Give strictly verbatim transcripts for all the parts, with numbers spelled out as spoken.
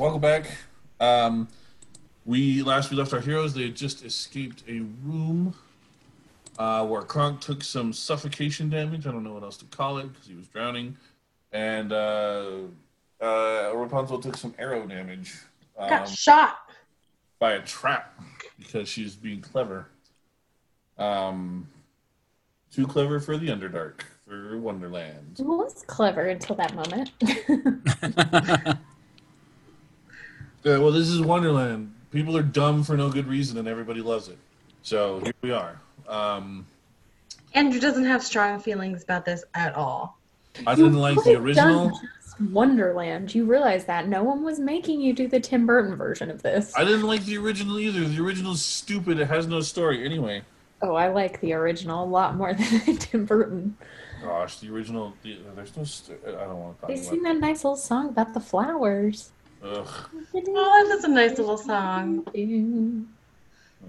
Welcome back. Um, we last we left our heroes. They had just escaped a room uh, where Kronk took some suffocation damage. I don't know what else to call it because he was drowning. And uh, uh, Rapunzel took some arrow damage. Um, Got shot. By a trap because she's being clever. Um, too clever for the Underdark, for Wonderland. It was clever until that moment. uh, well, this is Wonderland. People are dumb for no good reason and everybody loves it. So here we are. Um, Andrew doesn't have strong feelings about this at all. I didn't you like the original. Wonderland. You realize that no one was making you do the Tim Burton version of this. I didn't like the original either. The original's stupid. It has no story. Anyway. Oh, I like the original a lot more than Tim Burton. Gosh, the original. The, there's no. St- I don't want to talk they about. They sing that nice little song about the flowers. Ugh. Oh, that's a nice little song. Uh,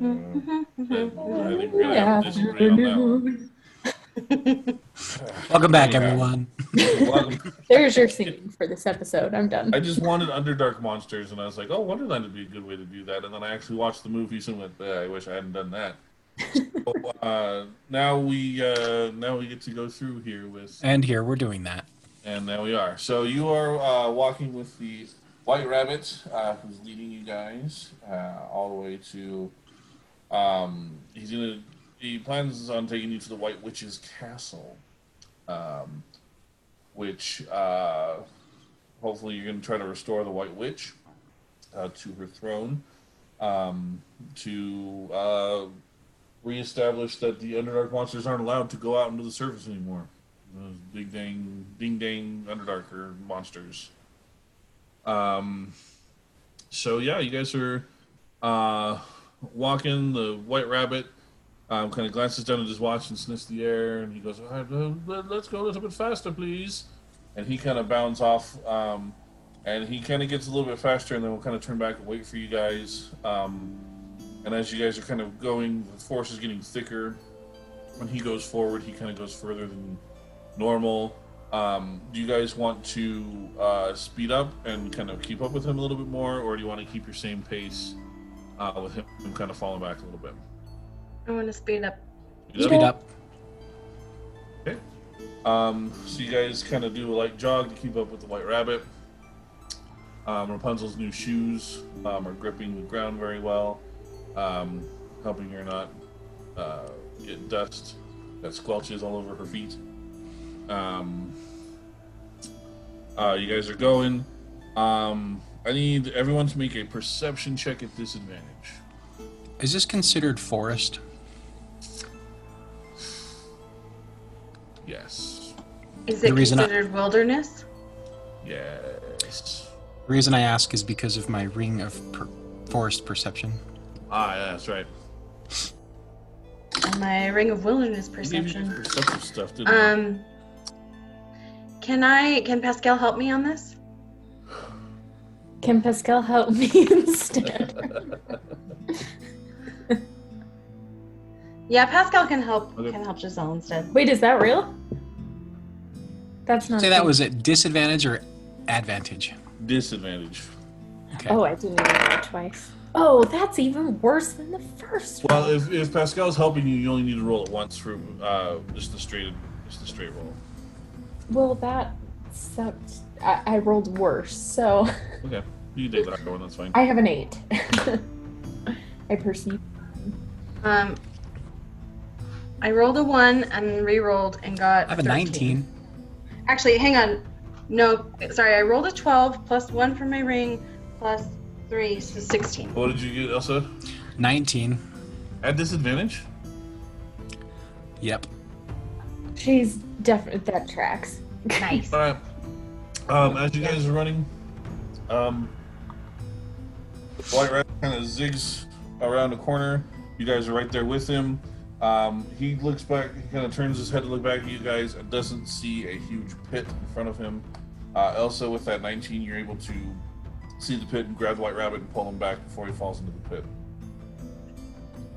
I think we have a disagree on that one. Welcome back, everyone. Welcome. There's your singing for this episode. I'm done. I just wanted Underdark monsters, and I was like, oh, Wonderland would be a good way to do that. And then I actually watched the movies and went, I wish I hadn't done that. So, uh, now we uh, now we get to go through here with... And here, we're doing that. And there we are. So you are uh, walking with the White Rabbit, uh, who's leading you guys uh, all the way to... Um, he's going to... He plans on taking you to the White Witch's castle, um, which uh, hopefully you're going to try to restore the White Witch uh, to her throne, um, to uh, reestablish that the Underdark monsters aren't allowed to go out into the surface anymore. Those big dang, ding dang Underdarker monsters. Um, so yeah, you guys are uh, walking the White Rabbit. Um, kind of glances down at his watch and sniffs the air, and he goes, all right, let's go a little bit faster, please. And he kind of bounds off, um, and he kind of gets a little bit faster, and then we'll kind of turn back and wait for you guys. Um, and as you guys are kind of going, the force is getting thicker. When he goes forward, he kind of goes further than normal. Um, do you guys want to uh, speed up and kind of keep up with him a little bit more, or do you want to keep your same pace uh, with him kind of falling back a little bit? I want to speed up. Speed up. Speed up. Okay. Um, so you guys kind of do a light jog to keep up with the White Rabbit. Um, Rapunzel's new shoes um, are gripping the ground very well, um, helping her not uh, get dust that squelches all over her feet. Um, uh, you guys are going. Um, I need everyone to make a perception check at disadvantage. Is this considered forest? Yes. Is it considered I, wilderness? Yes. The reason I ask is because of my ring of per, forest perception. Ah, yeah, that's right. And my ring of wilderness perception. Perceptive stuff, didn't um, I? Can I? Can Pascal help me on this? Can Pascal help me instead? Yeah, Pascal can help can help Giselle instead. Wait, is that real? That's not. Say that was at disadvantage or advantage? Disadvantage. Okay. Oh, I didn't even it twice. Oh, that's even worse than the first one. Well, if if Pascal's helping you, you only need to roll it once for uh, just the straight just the straight roll. Well, that sucked. I, I rolled worse, so. Okay, you can take that one. That's fine. I have an eight. I perceive. Um. I rolled a one and re-rolled and got I have a thirteen. nineteen. Actually, hang on. No, sorry. I rolled a twelve plus one for my ring plus three, so sixteen. What did you get, Elsa? nineteen. At disadvantage? Yep. She's definitely... That tracks. Nice. All right. Um, as you guys are running, um, the White Rat kind of zigs around a corner. You guys are right there with him. Um, he looks back, he kind of turns his head to look back at you guys and doesn't see a huge pit in front of him. Uh, Elsa, with that nineteen, you're able to see the pit and grab the White Rabbit and pull him back before he falls into the pit.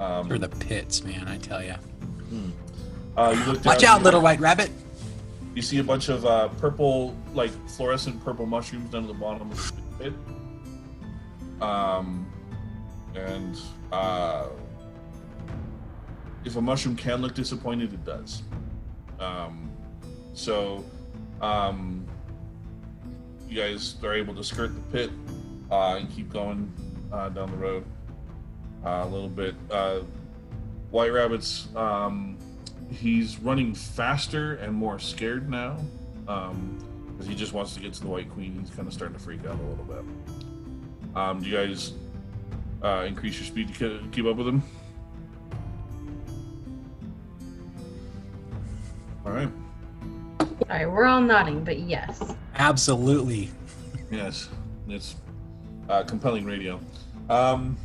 Um, They're the pits, man, I tell ya. Hmm. Uh, you. Watch down, out, little White Rabbit! You see a bunch of uh, purple, like, fluorescent purple mushrooms down at the bottom of the pit. Um, and uh, if a mushroom can look disappointed, it does. Um, so um, you guys are able to skirt the pit uh, and keep going uh, down the road uh, a little bit. Uh, White Rabbit's, um, he's running faster and more scared now. Um, because he just wants to get to the White Queen. He's kind of starting to freak out a little bit. Um, do you guys uh, increase your speed to keep up with him? All right. All right, we're all nodding, but yes. Absolutely. Yes, it's uh, compelling radio. Um,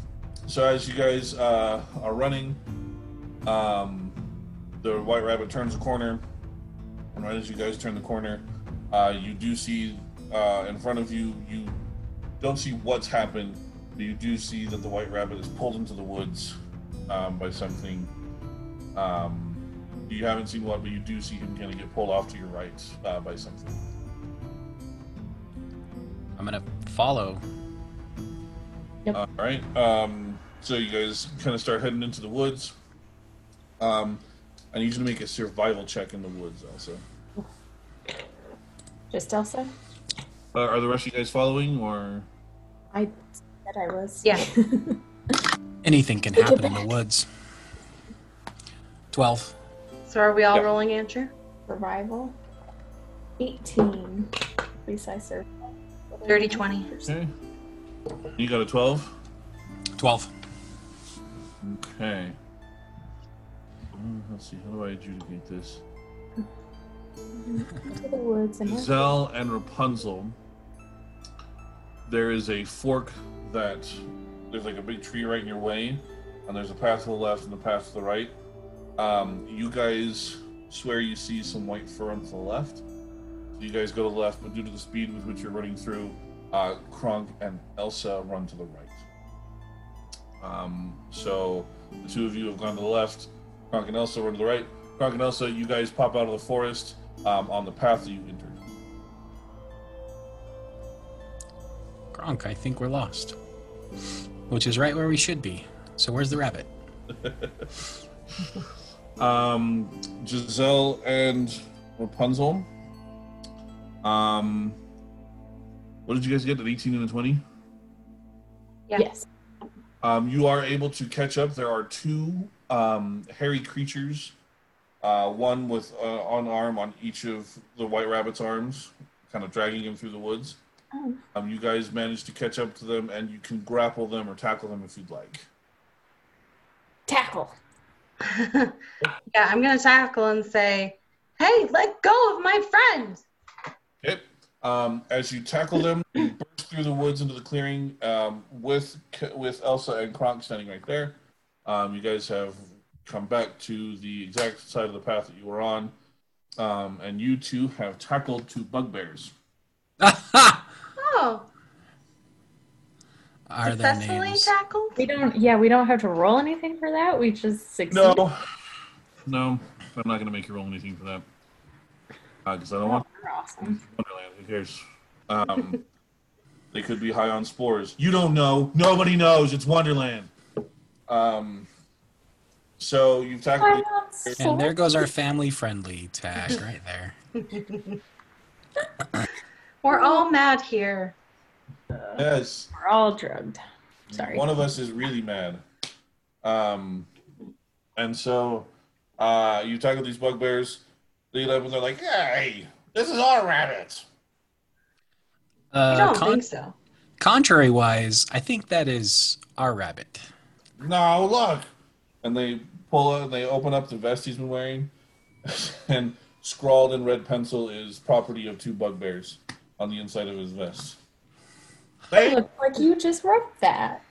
so as you guys uh, are running, um, the White Rabbit turns a corner, and right as you guys turn the corner, Uh, you do see uh, in front of you, you don't see what's happened, but you do see that the White Rabbit is pulled into the woods um, by something. Um, you haven't seen what, but you do see him kind of get pulled off to your right uh, by something. I'm going to follow. Yep. All right. Um, so you guys kind of start heading into the woods. Um, I need you to make a survival check in the woods also. Just Elsa? Uh, are the rest of you guys following, or? I said I was. Yeah. Anything can happen in the woods. twelve. So are we all yeah. rolling, Andrew? Survival? eighteen. Precise. thirty, twenty. Okay. You got a twelve? twelve. Okay. Let's see, how do I adjudicate this? Into the woods and Giselle and Rapunzel, there is a fork that there's like a big tree right in your way, and there's a path to the left and a path to the right. Um, you guys swear you see some white fur on the left. So you guys go to the left, but due to the speed with which you're running through, uh, Kronk and Elsa run to the right. Um, so the two of you have gone to the left, Kronk and Elsa run to the right. Kronk and Elsa, you guys pop out of the forest. Um, on the path that you entered. Kronk, I think we're lost. Which is right where we should be. So where's the rabbit? um, Giselle and Rapunzel. Um, what did you guys get? An eighteen and a twenty? Yes. Um, you are able to catch up. There are two um, hairy creatures. Uh, one with uh, an arm on each of the White Rabbit's arms, kind of dragging him through the woods. Oh. Um, you guys managed to catch up to them, and you can grapple them or tackle them if you'd like. Tackle. Yeah, I'm going to tackle and say, hey, let go of my friend. Okay. Um, as you tackle them, you burst through the woods into the clearing um, with with Elsa and Kronk standing right there. Um, you guys have come back to the exact side of the path that you were on, um, and you two have tackled two bugbears. Oh. Are successfully tackled? We don't. Yeah, we don't have to roll anything for that. We just succeed. No, no, I'm not gonna make you roll anything for that because uh, I don't oh, want. They're awesome. Wonderland. Who cares? Um, they could be high on spores. You don't know. Nobody knows. It's Wonderland. Um. So you've tackled, and there goes our family-friendly tag right there. We're all mad here. Uh, yes, we're all drugged. Sorry, one of us is really mad. Um, and so uh, you tackle these bugbears. They leave and they're like, "Hey, this is our rabbit." Uh, I don't con- think so. Contrary-wise, I think that is our rabbit. No, look. And they pull out and they open up the vest he's been wearing. And scrawled in red pencil is property of two bugbears on the inside of his vest. It looks like you just wrote that.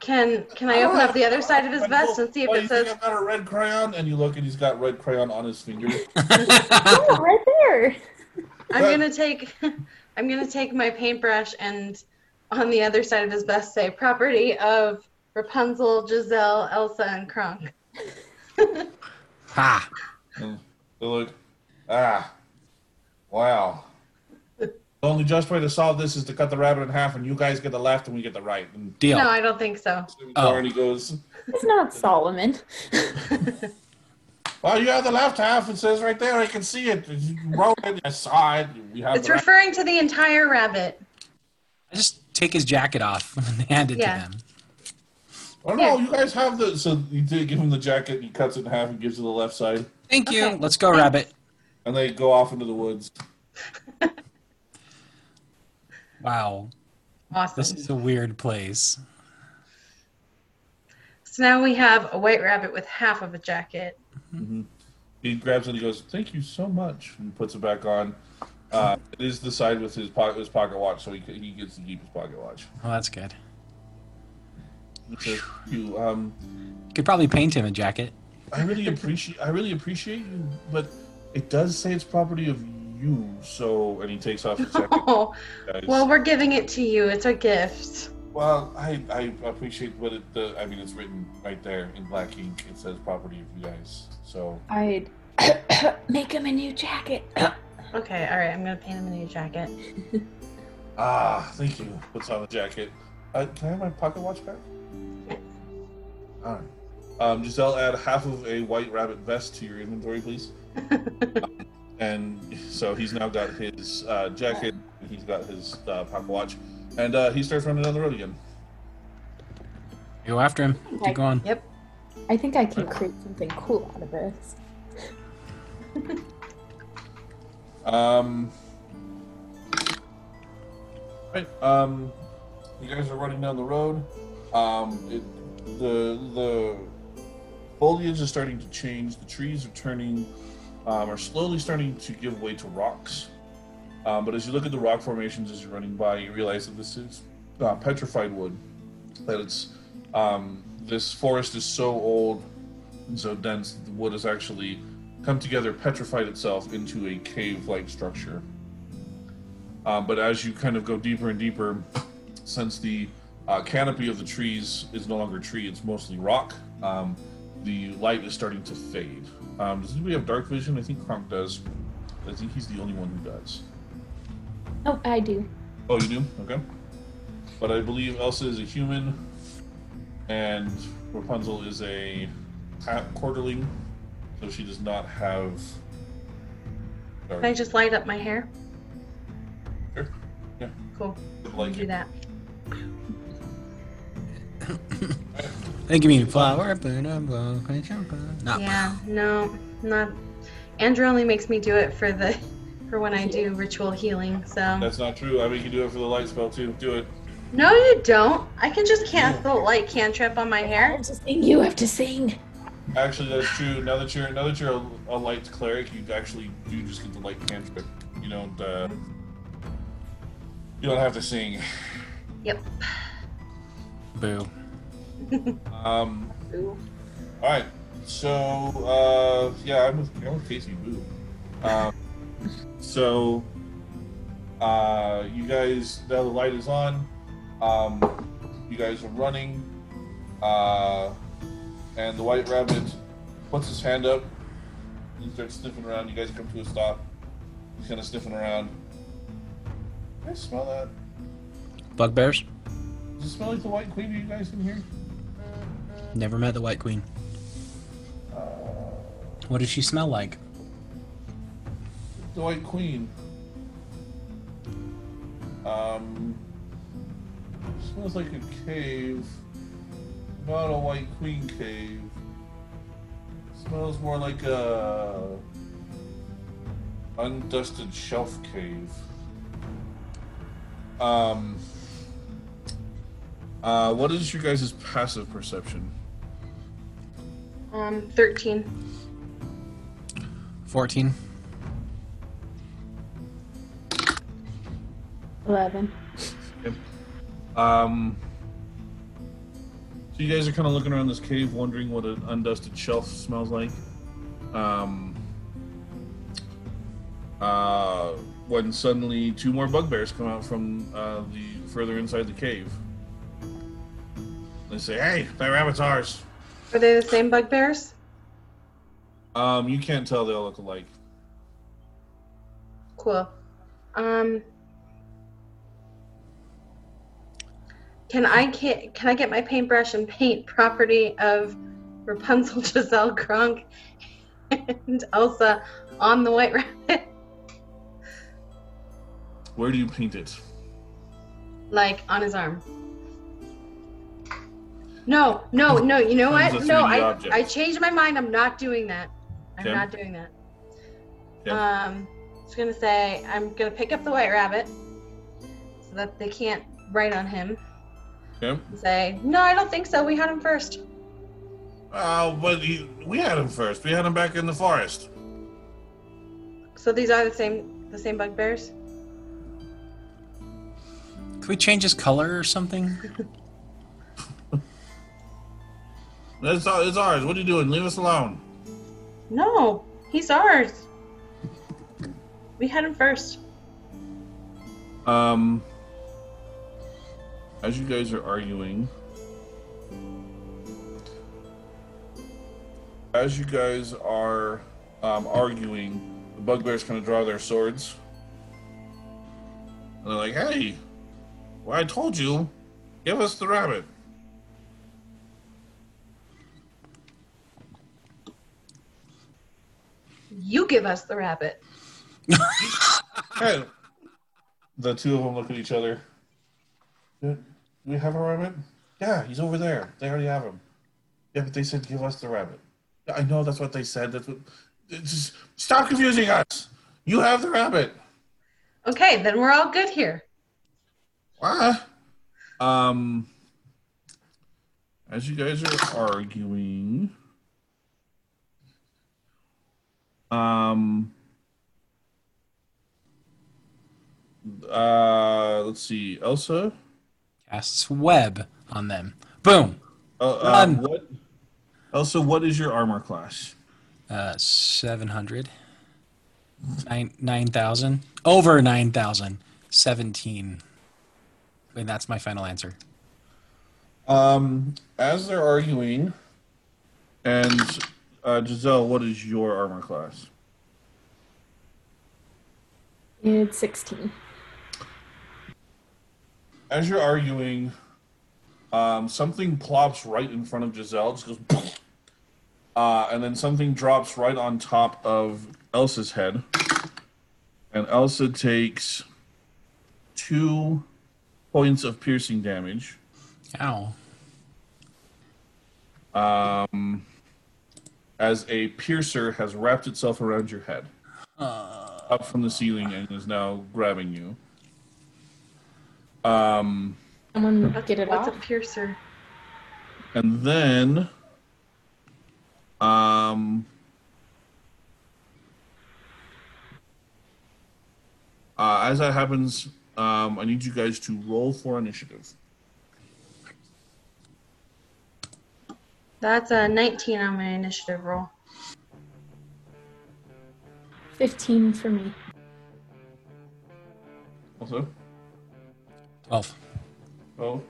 Can can I, I open up the other side of his pencil. vest and see if oh, it you says... Think I've got a red crayon? And you look and he's got red crayon on his finger. Oh, right there. I'm going to take I'm gonna take my paintbrush and on the other side of his vest say property of... Rapunzel, Giselle, Elsa, and Kronk. Ha! They look, ah, wow. The only just way to solve this is to cut the rabbit in half, and you guys get the left and we get the right. And deal. No, I don't think so. Oh. Already goes. It's not Solomon. Well, you have the left half. It says right there. I can see it. You wrote it. I saw it. We have it's referring to the entire rabbit. I just take his jacket off and hand it yeah. to them. Oh, no, yeah. you guys have the... So you did give him the jacket, and he cuts it in half and gives it the left side. Thank you. Okay. Let's go, Thanks. Rabbit. And they go off into the woods. Wow. Awesome. This is a weird place. So now we have a white rabbit with half of a jacket. Mm-hmm. He grabs it and he goes, thank you so much, and puts it back on. Uh, it is the side with his pocket, his pocket watch, so he he gets to keep his pocket watch. Oh, that's good. So, you um, could probably paint him a jacket. I really appreciate I really appreciate you, but it does say it's property of you. So, and he takes off his jacket. No. Well, we're giving it to you. It's a gift. Well, I, I appreciate what it. Uh, I mean, it's written right there in black ink. It says property of you guys. So I'd make him a new jacket. Okay, all right. I'm gonna paint him a new jacket. Ah, thank you. Puts on the jacket. Uh, can I have my pocket watch back? All right. Um, Giselle, add half of a white rabbit vest to your inventory, please. um, and so he's now got his uh, jacket. He's got his uh, pocket watch, and uh, he starts running down the road again. Go after him. Keep I, going. Yep. I think I can right. create something cool out of this. Um, right. Um, you guys are running down the road. Um, it, the the foliage is starting to change. The trees are turning, um, are slowly starting to give way to rocks. Um, but as you look at the rock formations as you're running by, you realize that this is uh, petrified wood. That it's um, this forest is so old and so dense that the wood is actually come together, petrified itself into a cave-like structure. Uh, but as you kind of go deeper and deeper, since the uh, canopy of the trees is no longer tree, it's mostly rock, um, the light is starting to fade. Um, does anybody have dark vision? I think Kronk does. I think he's the only one who does. Oh, I do. Oh, you do? Okay. But I believe Elsa is a human, and Rapunzel is a quarterling. So she does not have... Sorry. Can I just light up my hair? Sure. Yeah. Cool. Like do it. That. They give me a flower. Not. Yeah, no, not... Andrew only makes me do it for the... For when I do ritual healing, so... That's not true. I mean, you do it for the light spell, too. Do it. No, you don't. I can just cancel light cantrip on my hair. I have to sing. You have to sing. Actually, that's true. Now that you're, now that you're a, a light cleric, you actually do just get the light cantrip. You don't, uh, you don't have to sing. Yep. Boo. um. Boo. All right. So, uh, yeah, I'm with, I'm with Casey. Boo. Um. So, uh, you guys, now the light is on. Um, you guys are running. Uh. And the white rabbit puts his hand up and starts sniffing around. You guys come to a stop. He's kind of sniffing around. Can I smell that? Bugbears? Does it smell like the White Queen? Are you guys in here? Never met the White Queen. Uh, what does she smell like? The White Queen. Um, it smells like a cave. Not a White Queen cave. It smells more like a undusted shelf cave. Um. Uh, what is your guys' passive perception? Um, thirteen. Fourteen. Eleven. Okay. Um. So you guys are kind of looking around this cave, wondering what an undusted shelf smells like. Um, uh, when suddenly two more bugbears come out from uh, the further inside the cave. They say, "Hey, that rabbit's ours." Are they the same bugbears? Um, you can't tell; they all look alike. Cool. Um, Can I can, can I get my paintbrush and paint property of Rapunzel, Giselle, Kronk, and Elsa on the White Rabbit? Where do you paint it? Like, on his arm. No, no, no, you know what? No, I object. I changed my mind. I'm not doing that. I'm Tim? not doing that. Tim? Um, I was going to say, I'm going to pick up the White Rabbit so that they can't write on him. Tim? And say, no, I don't think so. We had him first. Uh, but he, we had him first. We had him back in the forest. So these are the same the same bugbears? Can we change his color or something? That's all, it's ours. What are you doing? Leave us alone. No, he's ours. We had him first. Um, as you guys are arguing, as you guys are um, arguing, the bugbears kind of draw their swords, and they're like, "Hey." Well, I told you, give us the rabbit. You give us the rabbit. Hey. The two of them look at each other. Do we have a rabbit? Yeah, he's over there. They already have him. Yeah, but they said give us the rabbit. I know that's what they said. That's what... Just stop confusing us. You have the rabbit. Okay, then we're all good here. What? Um, as you guys are arguing, um, uh, let's see, Elsa casts web on them. Boom. Uh, uh, what? Elsa, what is your armor class? Uh, seven hundred. Nine nine thousand. Over nine thousand. Seventeen. And that's my final answer. Um, as they're arguing, and uh, Giselle, what is your armor class? It's sixteen. As you're arguing, um, something plops right in front of Giselle, just goes, boom, uh, and then something drops right on top of Elsa's head, and Elsa takes two points of piercing damage. Ow. Um, as a piercer has wrapped itself around your head. Uh, up from the ceiling and is now grabbing you. Um, Someone get it off. What's a piercer? And then... Um... Uh, as that happens... Um, I need you guys to roll for initiative. That's a nineteen on my initiative roll. fifteen for me. Also? twelve. twelve.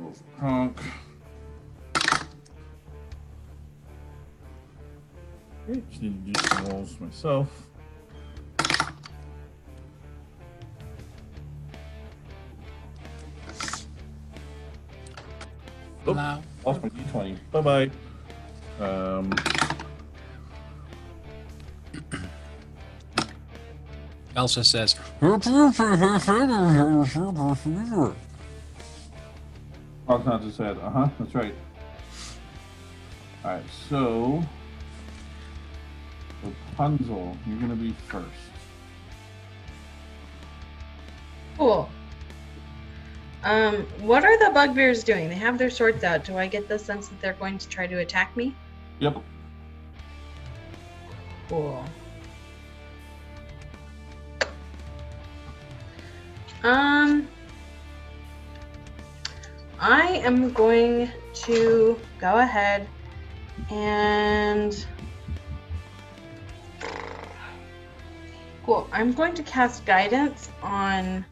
Roll for Kronk. Just need to do some rolls myself. Oop, off my d twenty. Bye bye. Um, Elsa says, Fox nods his head. Uh huh, that's right. Alright, so. Rapunzel, you're going to be first. Cool. Um, what are the bugbears doing? They have their swords out. Do I get the sense that they're going to try to attack me? Yep. Cool. Um, I am going to go ahead and... Cool. I'm going to cast guidance on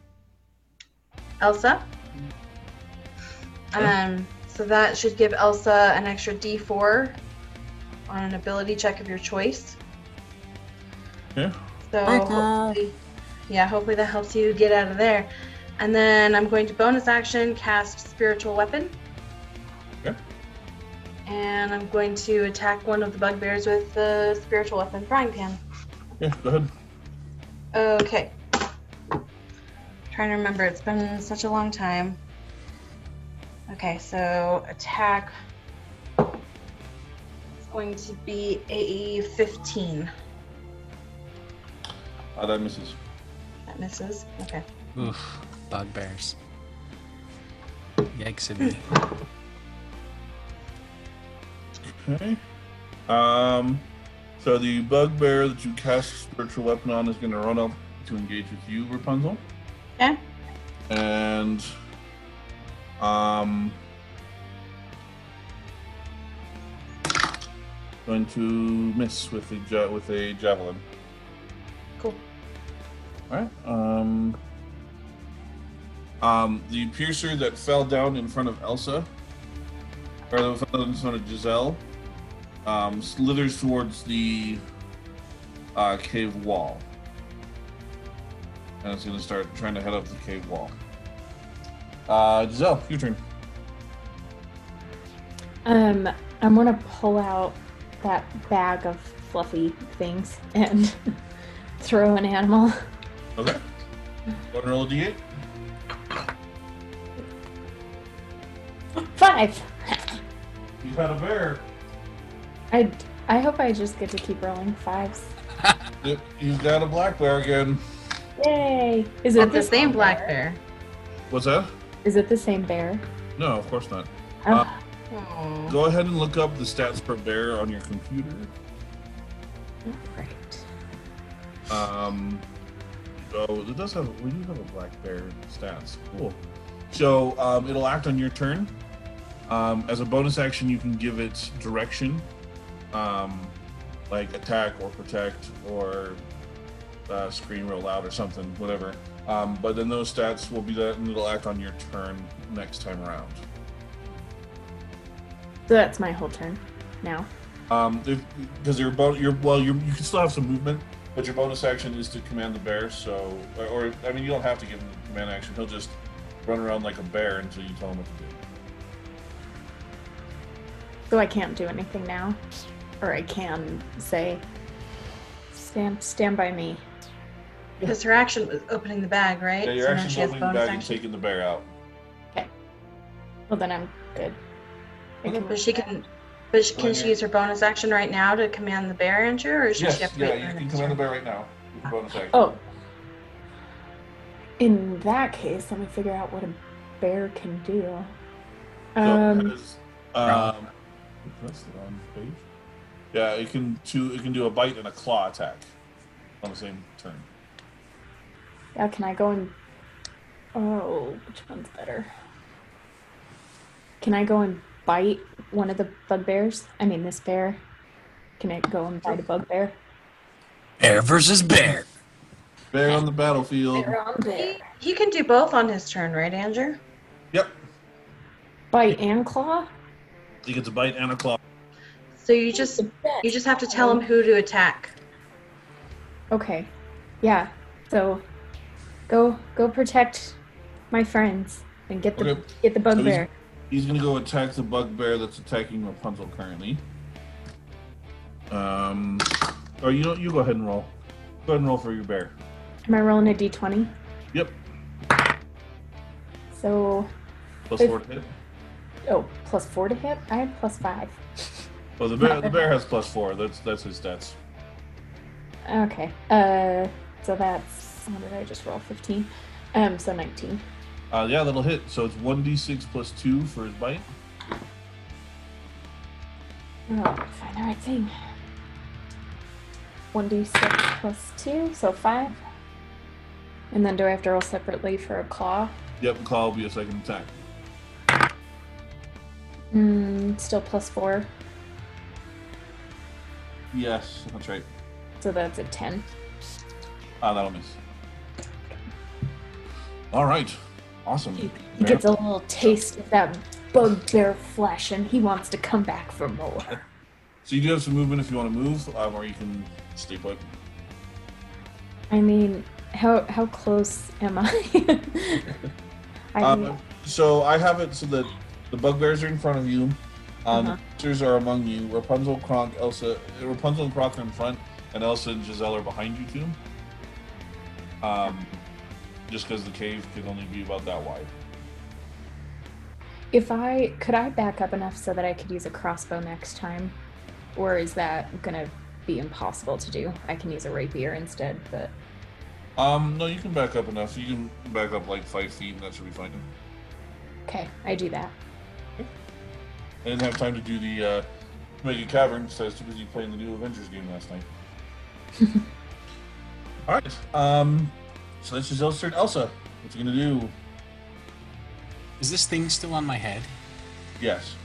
Elsa. Um, so that should give Elsa an extra D four on an ability check of your choice. Yeah. So hopefully, yeah, hopefully that helps you get out of there. And then I'm going to bonus action cast Spiritual Weapon. Okay. And I'm going to attack one of the bugbears with the Spiritual Weapon frying pan. Yeah, go ahead. Okay. I'm trying to remember. It's been such a long time. Okay, so attack is going to be a fifteen. Oh, that misses. That misses? Okay. Oof. Bugbears. Yikes at me. Okay. Um, so the bugbear that you cast Spiritual Weapon on is going to run up to engage with you, Rapunzel. Yeah. And um, going to miss with a ja- with a javelin. Cool. All right. Um. Um, the piercer that fell down in front of Elsa, or that fell down in front of Giselle, um, slithers towards the uh, cave wall. And it's going to start trying to head up the cave wall. Uh, Giselle, your turn. Um, I'm going to pull out that bag of fluffy things and throw an animal. Okay. Go and roll a d eight. Five. You've had a bear. I, I hope I just get to keep rolling fives. Yep, you've got a black bear again. Yay! Is it the same black bear? bear? What's that? Is it the same bear? No, of course not. Oh. Uh, go ahead and look up the stats per bear on your computer. Right. Um. Oh, it does have. We do have a black bear stats. Cool. So um, it'll act on your turn. Um, as a bonus action, you can give it direction, um, like attack or protect or uh, scream real loud or something, whatever. Um, but then those stats will be that, and it'll act on your turn next time around. So that's my whole turn now. Um, because your bonus, your well, you're, you can still have some movement, but your bonus action is to command the bear. So, or, or I mean, you don't have to give him the command action. He'll just run around like a bear until you tell him what to do. So I can't do anything now, or I can say, stand stand by me. Because her action was opening the bag, right? Yeah, your so action's opening the bag action. And taking the bear out. Okay. Well, then I'm good. I okay, but she can, but she, can she use her bonus action right now to command the bear, Andrew, or should yes, she have to yeah, wait? Yes, yeah, you can command the bear right now with your bonus action. Oh. In that case, let me figure out what a bear can do. So um. Um, that's the wrong page. Yeah, it can do it can do a bite and a claw attack on the same turn. Yeah, can I go and oh, which one's better? Can I go and bite one of the bugbears? I mean, this bear. Can I go and bite a bugbear? Bear versus bear. Bear on the battlefield. Bear on bear. He, he can do both on his turn, right, Andrew? Yep. Bite and claw. He gets a bite and a claw. So you just you just have to tell him who to attack. Okay. Yeah. So go go protect my friends and get the okay. get the bugbear. So he's, he's gonna go attack the bugbear that's attacking Rapunzel currently. Um or you know you go ahead and roll. Go ahead and roll for your bear. Am I rolling a D twenty? Yep. So plus four to hit. Oh, plus four to hit? I had plus five. Well, the bear, the bear has plus four. That's that's his stats. Okay. Uh, so that's... What did I just roll? fifteen? Um, so nineteen. Uh, yeah, that'll hit. So it's one d six plus two for his bite. Oh, find the right thing. one d six plus two, so five. And then do I have to roll separately for a claw? Yep, claw will be a second attack. Mm, still plus four. Yes, that's right. So that's a ten. Ah, uh, that'll miss. All right, awesome. He, he gets a little taste of that bugbear flesh, and he wants to come back for more. So you do have some movement if you want to move, um, or you can stay put. I mean, How how close am I? I um, so I have it so that the bugbears are in front of you. Um, uh-huh. The monsters are among you. Rapunzel, Kronk, Elsa. Rapunzel and Kronk are in front, and Elsa and Giselle are behind you two. Um, just because the cave can only be about that wide. If I could, I back up enough so that I could use a crossbow next time, or is that gonna be impossible to do? I can use a rapier instead, but. Um, no, you can back up enough. You can back up like five feet, and that should be fine. Okay, I do that. I didn't have time to do the uh, Mega Cavern, so I was too busy playing the new Avengers game last night. All right, um, so that's Giselle's turn. Elsa, what you gonna do? Is this thing still on my head? Yes.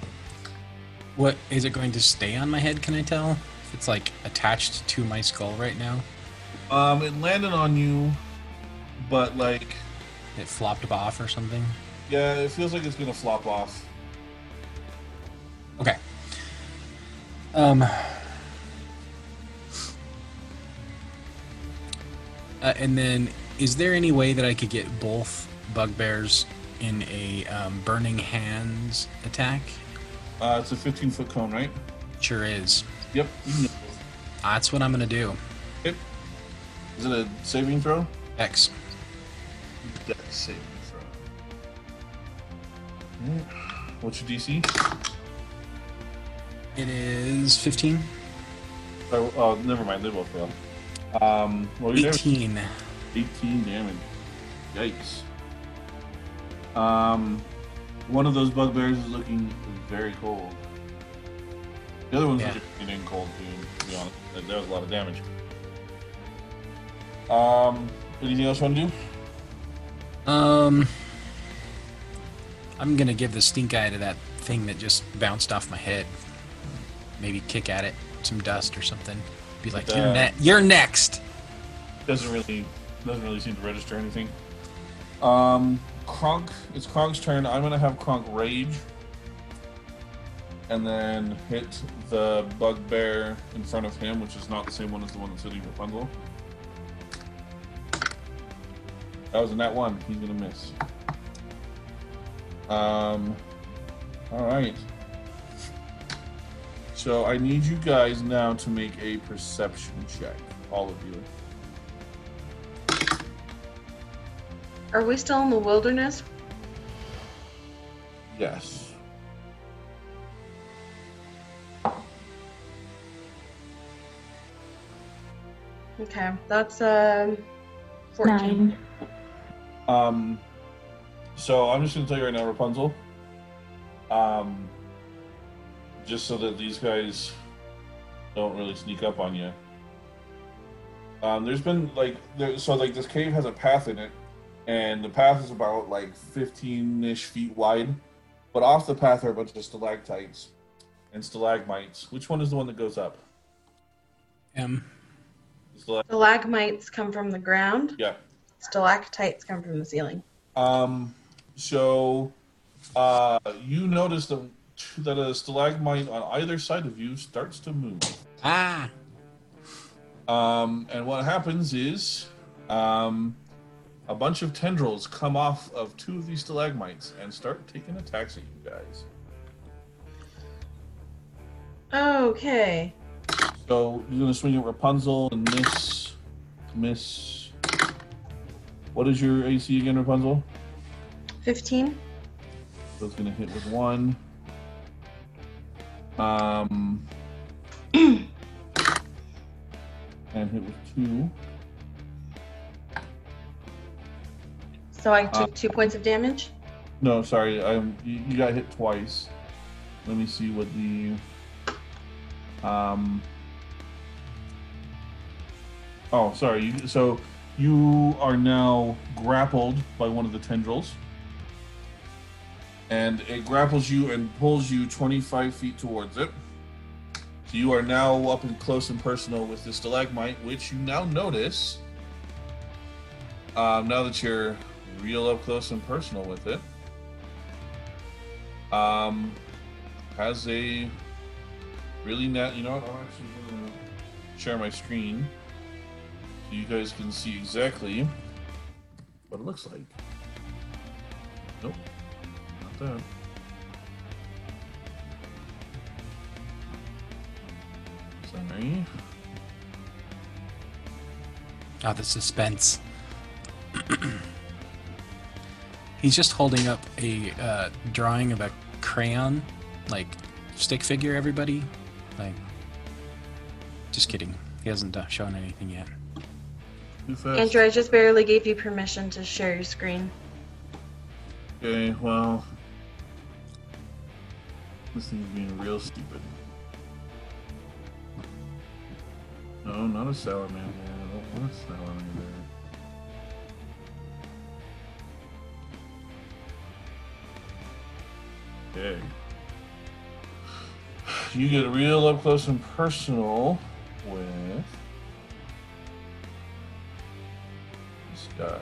What, is it going to stay on my head, can I tell? If it's like attached to my skull right now? Um, it landed on you, but like... It flopped off or something? Yeah, it feels like it's going to flop off. Okay. Um. Uh, and then, is there any way that I could get both bugbears in a um, burning hands attack? Uh, it's a fifteen-foot cone, right? Sure is. Yep. That's what I'm going to do. Yep. Is it a saving throw? Dex. Dex saving throw. What's your D C? It is fifteen. Oh, oh never mind. They both fail. Um, well, eighteen. Damage? eighteen damage. Yikes. Um, one of those bugbears is looking very cold. The other one's yeah. getting cold too. To be honest, that was a lot of damage. Um, anything else you want to do? Um, I'm gonna give the stink eye to that thing that just bounced off my head. Maybe kick at it, some dust or something. Be like, uh, you're, ne- you're next. Doesn't really, doesn't really seem to register anything. Um, Kronk, it's Kronk's turn. I'm gonna have Kronk rage, and then hit the bugbear in front of him, which is not the same one as the one that's hitting Rapunzel. That was a nat one. He's gonna miss. Um, all right. So I need you guys now to make a perception check, all of you. Are we still in the wilderness? Yes. Okay, that's uh, fourteen. Nine. Um, so I'm just gonna tell you right now, Rapunzel. Um. Just so that these guys don't really sneak up on you. Um, there's been like there, so like this cave has a path in it, and the path is about like fifteen-ish feet wide, but off the path are a bunch of stalactites and stalagmites. Which one is the one that goes up? M. Stalag- stalagmites come from the ground. Yeah. Stalactites come from the ceiling. Um. So, uh, you notice the. That a stalagmite on either side of you starts to move. Ah! Um, and what happens is um, a bunch of tendrils come off of two of these stalagmites and start taking attacks at you guys. Okay. So you're going to swing at Rapunzel and miss. Miss. What is your A C again, Rapunzel? fifteen. So it's going to hit with one. Um, and hit with two. So I took uh, two points of damage? No, sorry. I'm, you, you got hit twice. Let me see what the... Um, oh, sorry. You, so you are now grappled by one of the tendrils. And it grapples you and pulls you twenty-five feet towards it. So you are now up and close and personal with this stalagmite, which you now notice, um, now that you're real up close and personal with it, um, has a really nat, you know what, I'm actually going to share my screen so you guys can see exactly what it looks like. Nope, not that. Sorry. Ah, the suspense. He's just holding up a uh, drawing of a crayon, like, stick figure, everybody. Like, just kidding. He hasn't uh, shown anything yet. Andrew, I just barely gave you permission to share your screen. Okay, well... this thing's being real stupid. No, not a salamander. I don't want a salamander. Okay. You get real up close and personal with this guy.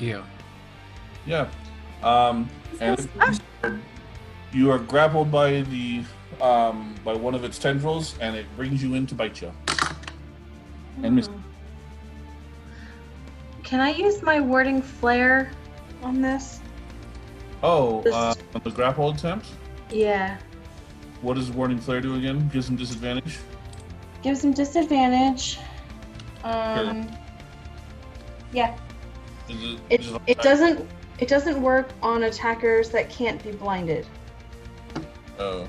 Yeah. Yeah. Um, and you are grappled by the um, by one of its tendrils, and it brings you in to bite you. Mm. And miss. Can I use my warding flare on this? Oh, this... Uh, on the grapple attempt? Yeah. What does warding flare do again? Gives him disadvantage? Gives him disadvantage. Um, sure. Yeah. Is it, it, is it, it doesn't. It doesn't work on attackers that can't be blinded. Oh.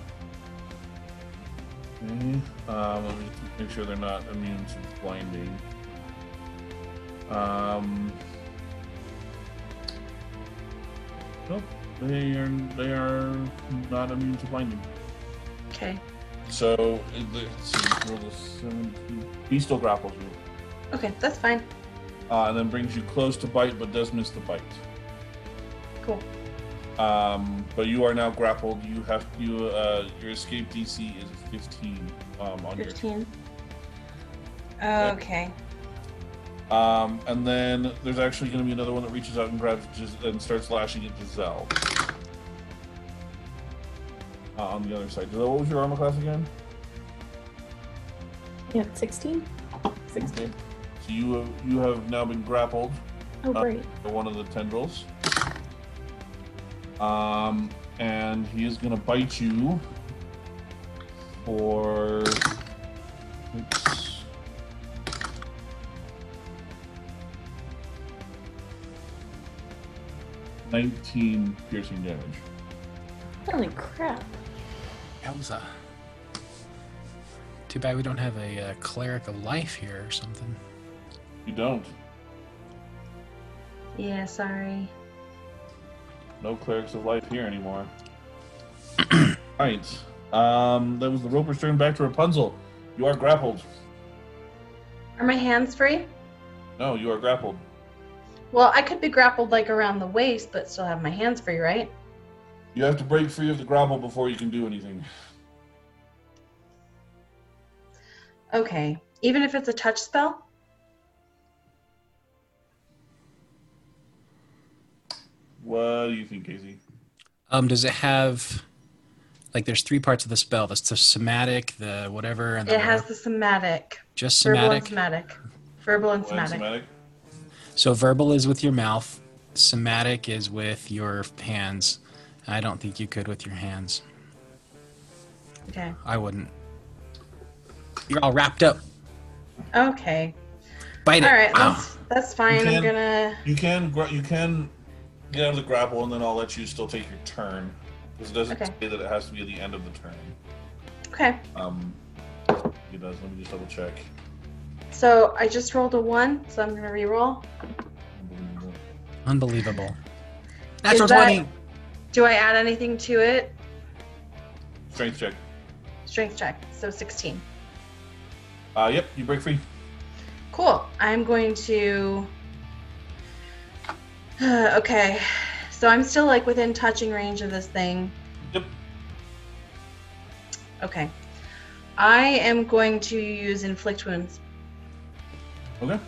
Okay. Um, let me just make sure they're not immune to blinding. Um, nope, they are, they are not immune to blinding. Okay. So, he still grapples you. Okay, that's fine. Uh, and then brings you close to bite, but does miss the bite. Cool. Um, but you are now grappled. You have, you, uh, your escape D C is fifteen, um, on fifteen. Your... Uh, okay. Um, and then there's actually going to be another one that reaches out and grabs Gis and starts lashing at Giselle. Uh, on the other side. Giselle, what was your armor class again? Yeah, sixteen. sixteen. Okay. So you have, you have now been grappled. Oh, great. By one of the tendrils. Um, and he is going to bite you for... Oops. nineteen piercing damage. Holy crap. Elsa. Too bad we don't have a uh, cleric of life here or something. You don't. Yeah, sorry. No clerics of life here anymore. Alright. Um, that was the roper's turn. Back to Rapunzel. You are grappled. Are my hands free? No, you are grappled. Well, I could be grappled like around the waist, but still have my hands free, right? You have to break free of the grapple before you can do anything. Okay. Even if it's a touch spell? What do you think, Casey? Um, does it have, like, there's three parts of the spell. That's the somatic, the whatever, and the... It has whatever. The somatic. Just somatic? Verbal and somatic. Verbal and somatic. And somatic? So verbal is with your mouth, somatic is with your hands. I don't think you could with your hands. Okay. I wouldn't. You're all wrapped up. Okay. Bite all it. All right, oh. that's, that's fine. Can, I'm gonna. You can you can get out of the grapple, and then I'll let you still take your turn, because it doesn't okay. say that it has to be at the end of the turn. Okay. Um, it does. Let me just double check. So I just rolled a one, so I'm gonna re-roll. Unbelievable. Natural twenty. Do I add anything to it? Strength check. Strength check. So sixteen. Uh, yep, you break free. Cool. I'm going to. Uh, okay, so I'm still like within touching range of this thing. Yep. Okay, I am going to use inflict wounds. Okay.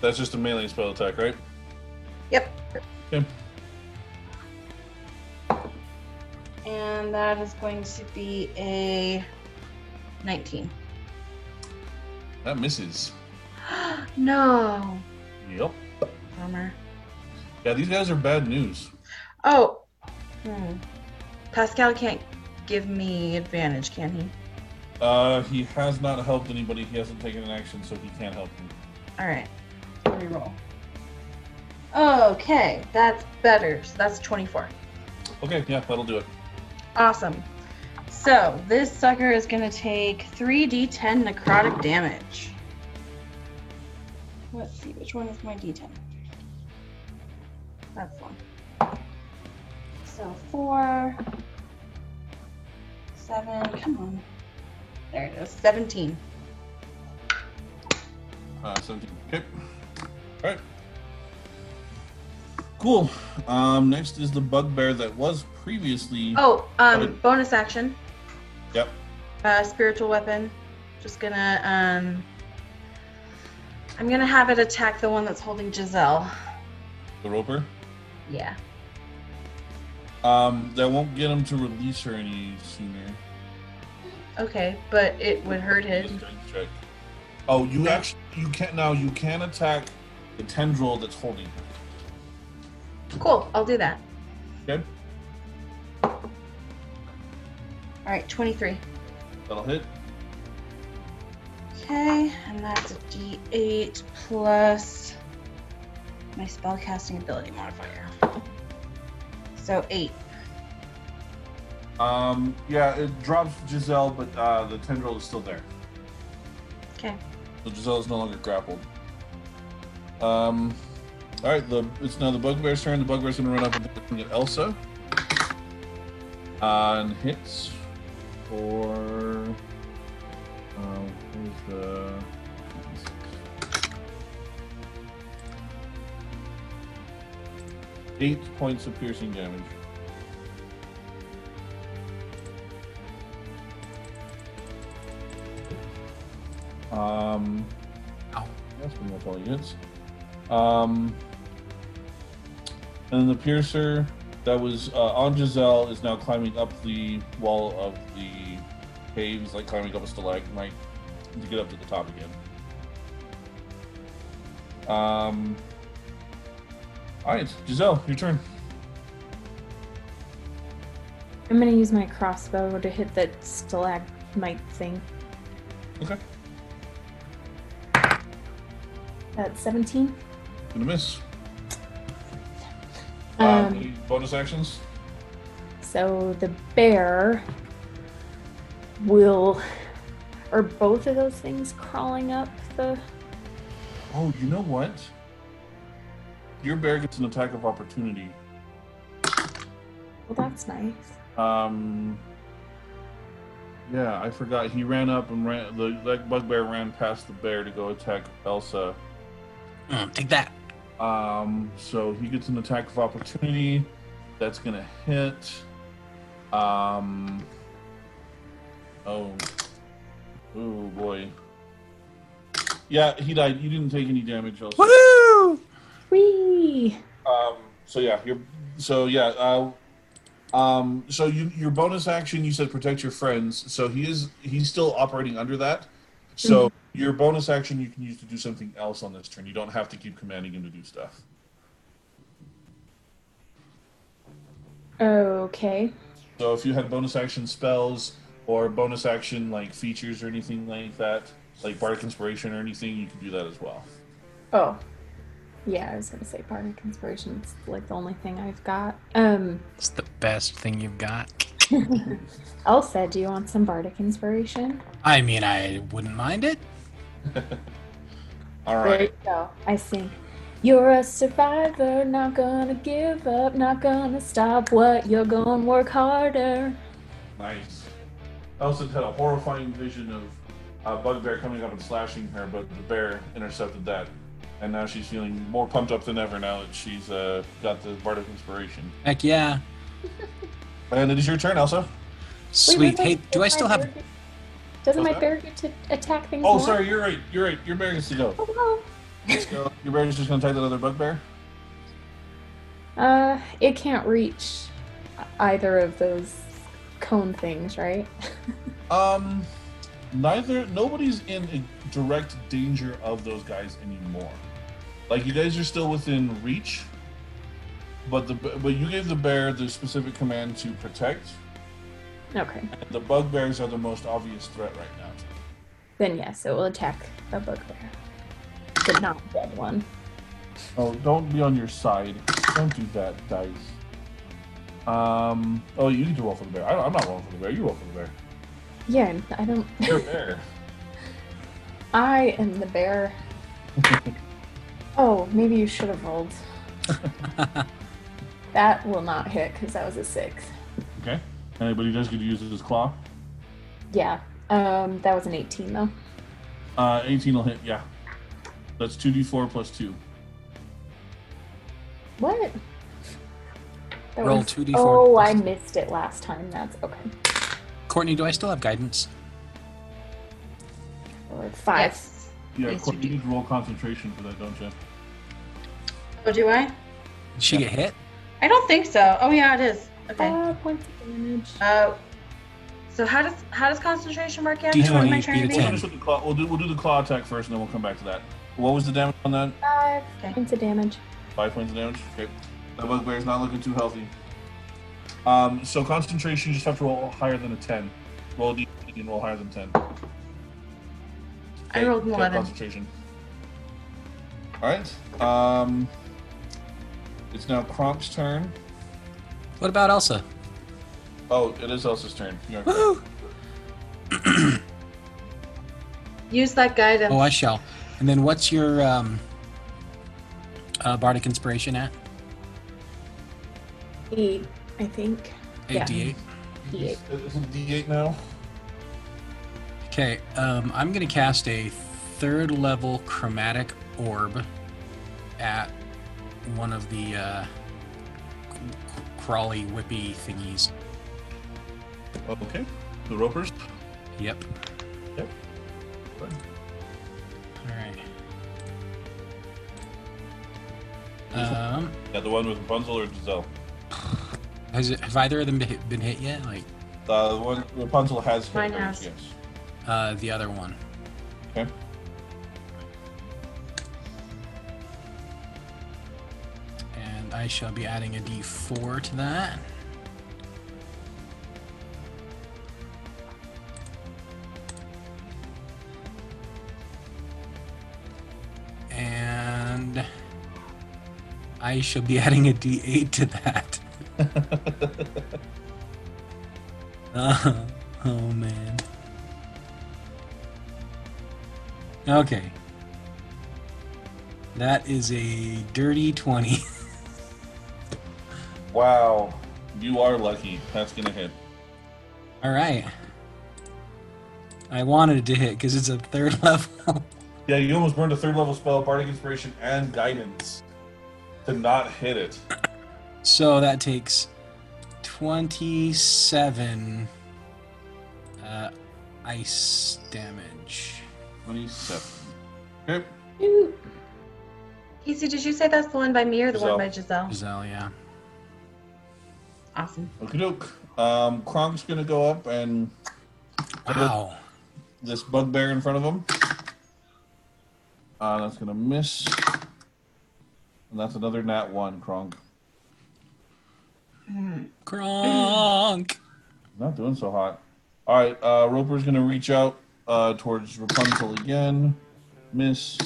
That's just a melee spell attack, right? Yep. Okay. And that is going to be a nineteen. That misses. No. Yep. Bummer. Yeah, these guys are bad news. Oh. Hmm. Pascal can't give me advantage, can he? Uh, he has not helped anybody. He hasn't taken an action, so he can't help you. All right. Let me roll. Okay, that's better. So that's twenty-four. Okay, yeah, that'll do it. Awesome. So this sucker is going to take three d ten necrotic damage. Let's see, which one is my d ten? That's one. So four, seven, come on. There it is, seventeen. Uh, seventeen, okay. All right. Cool. Um, next is the bugbear that was previously... Oh, um, added. Bonus action. Yep. Uh, spiritual weapon. Just gonna, um... I'm gonna have it attack the one that's holding Giselle. The roper? Yeah. Um, that won't get him to release her any sooner. Okay, but it would hurt him. Oh, you actually, you can't, now you can attack the tendril that's holding her. Cool, I'll do that. Okay. Alright, twenty-three. That'll hit. Okay, and that's a d eight plus my spellcasting ability modifier. So, eight. Um, yeah, it drops Giselle, but uh, the tendril is still there. Okay. So Giselle is no longer grappled. Um... All right, the, it's now the bugbear's turn. The bugbear's going to run up and get Elsa. Uh, and hits for... Uh, what was the... Eight points of piercing damage. Um, that's pretty much all he gets. Um... And the piercer that was uh, on Giselle is now climbing up the wall of the cave. He's like climbing up a stalagmite to get up to the top again. Um, all right, Giselle, your turn. I'm going to use my crossbow to hit that stalagmite thing. Okay. That's seventeen. Gonna miss. Um, um, bonus actions? So the bear will... Are both of those things crawling up the... Oh, you know what? Your bear gets an attack of opportunity. Well, that's nice. Um, yeah, I forgot. He ran up and ran... The, that bugbear ran past the bear to go attack Elsa. Mm, take that. Um, so he gets an attack of opportunity. That's gonna hit. Um, oh, oh boy. Yeah, he died. You didn't take any damage. Also. Woo! Whee! Um, so yeah, you're. So yeah. Uh, um, so you, your bonus action. You said protect your friends. So he is. He's still operating under that. So. Mm-hmm. Your bonus action you can use to do something else on this turn. You don't have to keep commanding him to do stuff. Okay. So if you had bonus action spells or bonus action like features or anything like that, like Bardic Inspiration or anything, you can do that as well. Oh. Yeah, I was going to say Bardic Inspiration is like the only thing I've got. Um, it's the best thing you've got. Elsa, do you want some Bardic Inspiration? I mean, I wouldn't mind it. All right. There you go. I sing. You're a survivor, not gonna give up, not gonna stop what you're gonna work harder. Nice. Elsa had a horrifying vision of a bugbear coming up and slashing her, but the bear intercepted that. And now she's feeling more pumped up than ever now that she's uh, got the Bardic Inspiration. Heck yeah. And it is your turn, Elsa. Sweet. Wait, wait, wait. Hey, do I still have... Doesn't What's my that? bear get to attack things? Oh, more? Sorry, you're right. You're right. Your bear gets to go. Oh, well. Let's go. Your bear is just going to attack that other bugbear? Uh, it can't reach either of those cone things, right? um, neither nobody's in direct danger of those guys anymore. Like, you guys are still within reach, but the but you gave the bear the specific command to protect. Okay. And the bugbears are the most obvious threat right now. Then yes, it will attack the bugbear, but not that one. Oh, don't be on your side. Don't do that, dice. Um. Oh, you need to roll for the bear. I, I'm not rolling for the bear. You roll for the bear. Yeah, I don't. You're a bear. I am the bear. Oh, maybe you should have rolled. That will not hit because that was a six. Okay. Anybody does get to use his claw? Yeah. Um. That was an eighteen though. Uh, eighteen will hit. Yeah. That's two d four plus two. What? That Roll was... two d four. Oh, I missed it last time. That's okay. Courtney, do I still have guidance? Or five. Yes. Yeah, yes, Courtney, you need to roll concentration for that, don't you? Oh, do I? Did she yeah. get hit? I don't think so. Oh, yeah, it is. Okay. Uh, points of damage. Uh, so how does how does concentration work out? D twenty, what am I trying to do? We'll do the claw, we'll do, we'll do the claw attack first, and then we'll come back to that. What was the damage on that? Five okay. points of damage. Five points of damage. Okay. That bugbear is not looking too healthy. Um, so concentration, you just have to roll higher than a ten. Roll a D and roll higher than ten. Okay, I rolled an eleven. Concentration. All right. Um, it's now Kronk's turn. What about Elsa? Oh, it is Elsa's turn. You're Woo! Use that guidance. Oh, I shall. And then what's your um, uh, Bardic Inspiration at? Eight, I think. Eight yeah. D eight. D eight. Is it D eight now? Okay, um, I'm going to cast a third level chromatic orb at one of the uh, crawly whippy thingies. Okay, the ropers? Yep. Yep. Good. All right. Um, yeah, the one with Rapunzel or Giselle? Has it, have either of them been hit, been hit yet? Like uh, the one Rapunzel has hit. Mine has. Yes. Uh, the other one. Okay. And I shall be adding a D four to that. And I shall be adding a D eight to that. uh, oh man. Okay. That is a dirty twenty. Wow. You are lucky. That's gonna hit. Alright. I wanted it to hit because it's a third level. Yeah, you almost burned a third level spell, Bardic Inspiration and Guidance to not hit it. So that takes twenty-seven uh, ice damage. twenty-seven. Okay. Casey, did you say that's the one by me or the Giselle. One by Giselle? Giselle, yeah. Awesome. Okie doke. Um, Kronk's going to go up and... Wow. This bugbear in front of him. Uh, that's going to miss. And that's another nat one, Kronk. Mm. Kronk! Not doing so hot. All right, uh, Roper's going to reach out uh, towards Rapunzel again. Miss.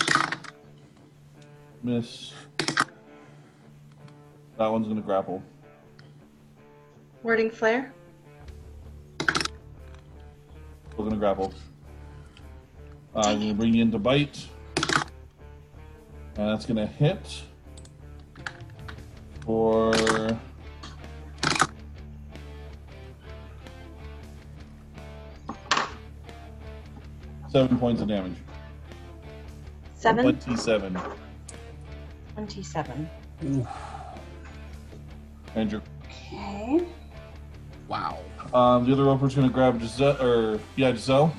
Miss. That one's going to grapple. Warding Flare? We're going to grapple. Uh, I'm going to bring you into Bite. And that's going to hit for... Seven points of damage. Seven? Twenty-seven. Twenty-seven. Ooh. Andrew. Okay. Wow. Um, the other roper's gonna grab Giselle, or, yeah, Giselle.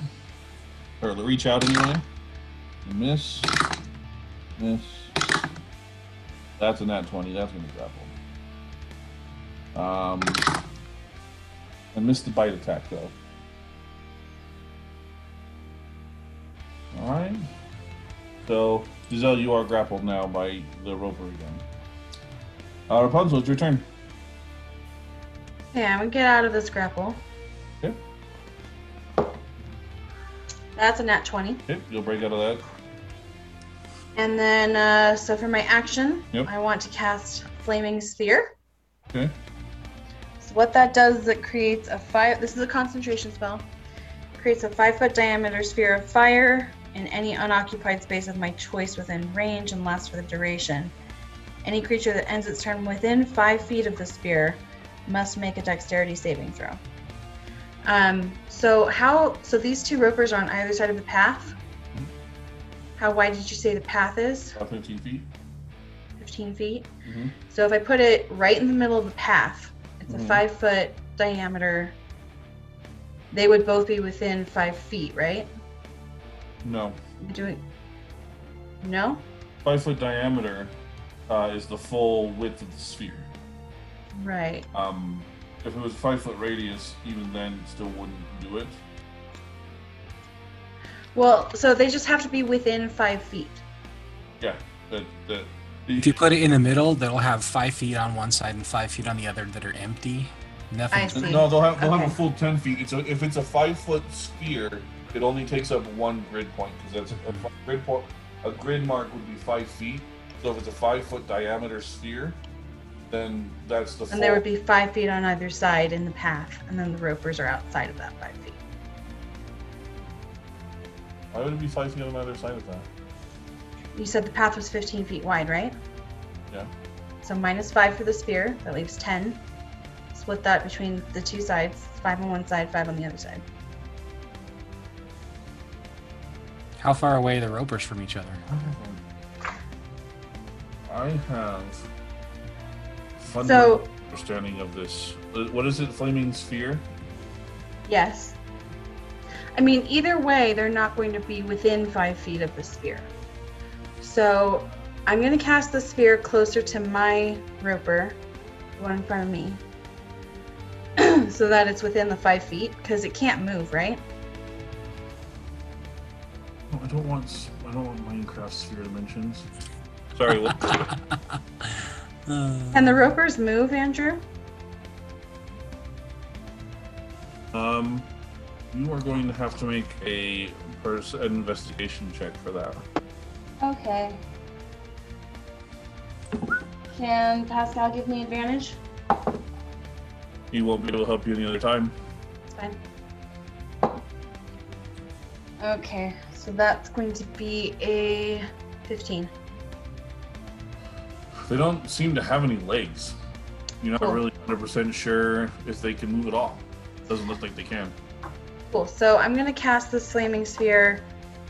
Or reach out anyway. Miss. Miss. That's a nat twenty. That's gonna grapple. Um, and missed the bite attack, though. Alright. So, Giselle, you are grappled now by the roper again. Uh, Rapunzel, it's your turn. Yeah, I'm gonna get out of this grapple. Okay. That's a nat twenty. Yep, you'll break out of that. And then, uh, so for my action, yep. I want to cast Flaming Sphere. Okay. So what that does is it creates a five, this is a concentration spell, it creates a five foot diameter sphere of fire in any unoccupied space of my choice within range and lasts for the duration. Any creature that ends its turn within five feet of the sphere must make a dexterity saving throw. Um, so how, so these two ropers are on either side of the path. How wide did you say the path is? About fifteen feet. fifteen feet. Mm-hmm. So if I put it right in the middle of the path, it's mm-hmm. a five foot diameter. They would both be within five feet, right? No. Doing no? Five foot diameter uh, is the full width of the sphere. Right. Um, if it was five foot radius, even then, it still wouldn't do it. Well, so they just have to be within five feet. Yeah. The, the, the, if you put it in the middle, they'll have five feet on one side and five feet on the other that are empty. Nothing. I see. No, they'll have they'll okay. have a full ten feet. It's a, if it's a five foot sphere, it only takes up one grid point because that's a, a grid point. A grid mark would be five feet. So if it's a five foot diameter sphere, then that's the. And full. There would be five feet on either side in the path, and then the ropers are outside of that five feet. Why would it be five feet on the other side of that? You said the path was fifteen feet wide, right? Yeah. So minus five for the sphere, that leaves ten. Split that between the two sides, five on one side, five on the other side. How far away are the ropers from each other? I have fun so, understanding of this. What is it, Flaming Sphere? Yes. I mean, either way, they're not going to be within five feet of the sphere. So I'm going to cast the sphere closer to my roper, the one in front of me, so that it's within the five feet, because it can't move, right? Oh, I don't want I don't want Minecraft sphere dimensions. Sorry. What? Can the ropers move, Andrew? Um... You are going to have to make a pers- an investigation check for that. Okay. Can Pascal give me advantage? He won't be able to help you any other time. It's fine. Okay, so that's going to be a fifteen. They don't seem to have any legs. You're not cool. really one hundred percent sure if they can move at all. Doesn't look like they can. Cool. So I'm going to cast this Flaming Sphere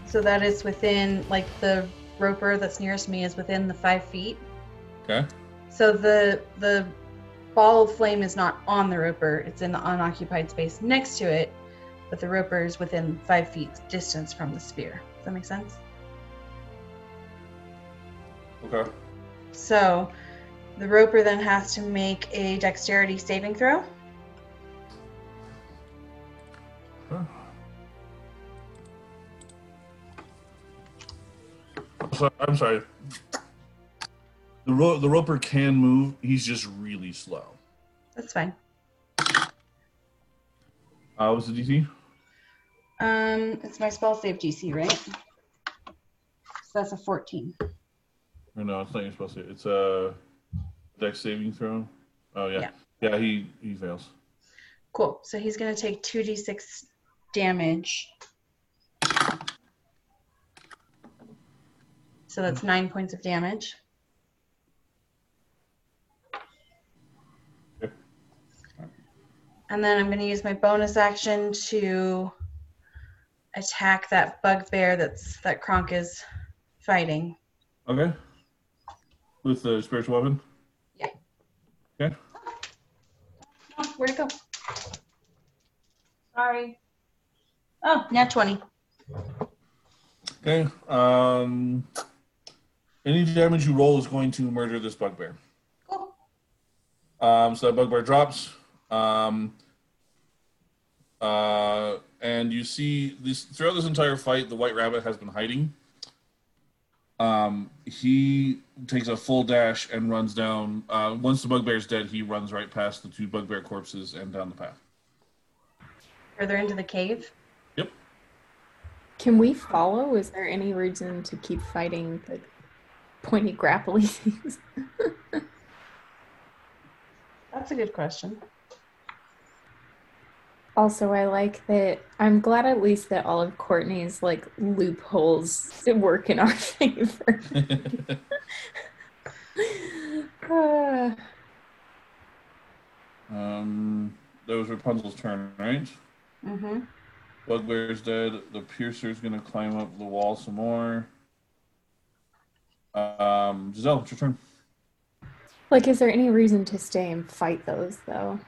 so that it's within, like, the roper that's nearest me is within the five feet. Okay. So the the ball of flame is not on the roper. It's in the unoccupied space next to it, but the roper is within five feet distance from the sphere. Does that make sense? Okay. So the roper then has to make a dexterity saving throw. So, I'm sorry. The ro- the roper can move. He's just really slow. That's fine. Uh, what's the D C? Um, it's my spell save D C, right? So that's a fourteen. No, it's not your spell save. It's a dex saving throw. Oh yeah, yeah. yeah he, he fails. Cool. So he's gonna take two d six damage. So that's nine points of damage. Yep. And then I'm going to use my bonus action to attack that bugbear that's that Kronk is fighting. Okay. With the spiritual weapon? Yeah. Okay. Oh, where'd it go? Sorry. Oh, nat twenty. Okay. Um... Any damage you roll is going to murder this bugbear. Cool. Um, so that bugbear drops. Um, uh, And you see this throughout this entire fight, the White Rabbit has been hiding. Um, he takes a full dash and runs down. Uh, once the bugbear's dead, he runs right past the two bugbear corpses and down the path. Further into the cave? Yep. Can we follow? Is there any reason to keep fighting the pointy grapply things? That's a good question. Also, I like that, I'm glad at least that all of Courtney's, like, loopholes work in our favor. uh. Um, that was Rapunzel's turn, right? Mm-hmm. Bugbear's dead. The piercer's gonna climb up the wall some more. Um, Giselle, it's your turn. Like, is there any reason to stay and fight those, though?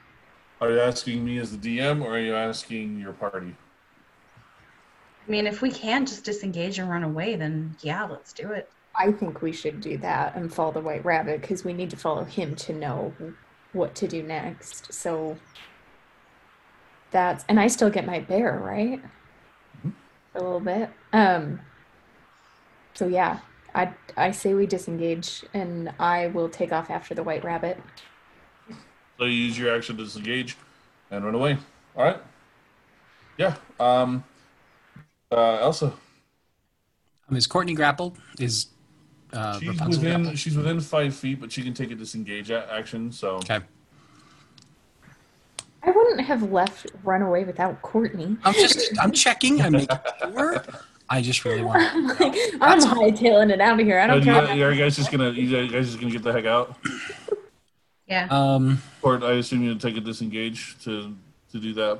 Are you asking me as the D M, or are you asking your party? I mean, if we can just disengage and run away, then yeah, let's do it. I think we should do that and follow the White Rabbit, because we need to follow him to know what to do next. So that's... And I still get my bear, right? Mm-hmm. A little bit. Um. So yeah, I, I say we disengage, and I will take off after the White Rabbit. So you use your action to disengage and run away. All right. Yeah. Um, uh, Elsa. Um, is Courtney grappled? Is uh, she's Rapunzel within, grappled? She's within five feet, but she can take a disengage action. So. Okay. I wouldn't have left run away without Courtney. I'm just. I'm checking. I'm making sure. I just really want. I'm, like, I'm hightailing it out of here. I don't care. You, are you guys just gonna? You guys just gonna get the heck out? Yeah. Um, or I assume you take a disengage to, to do that.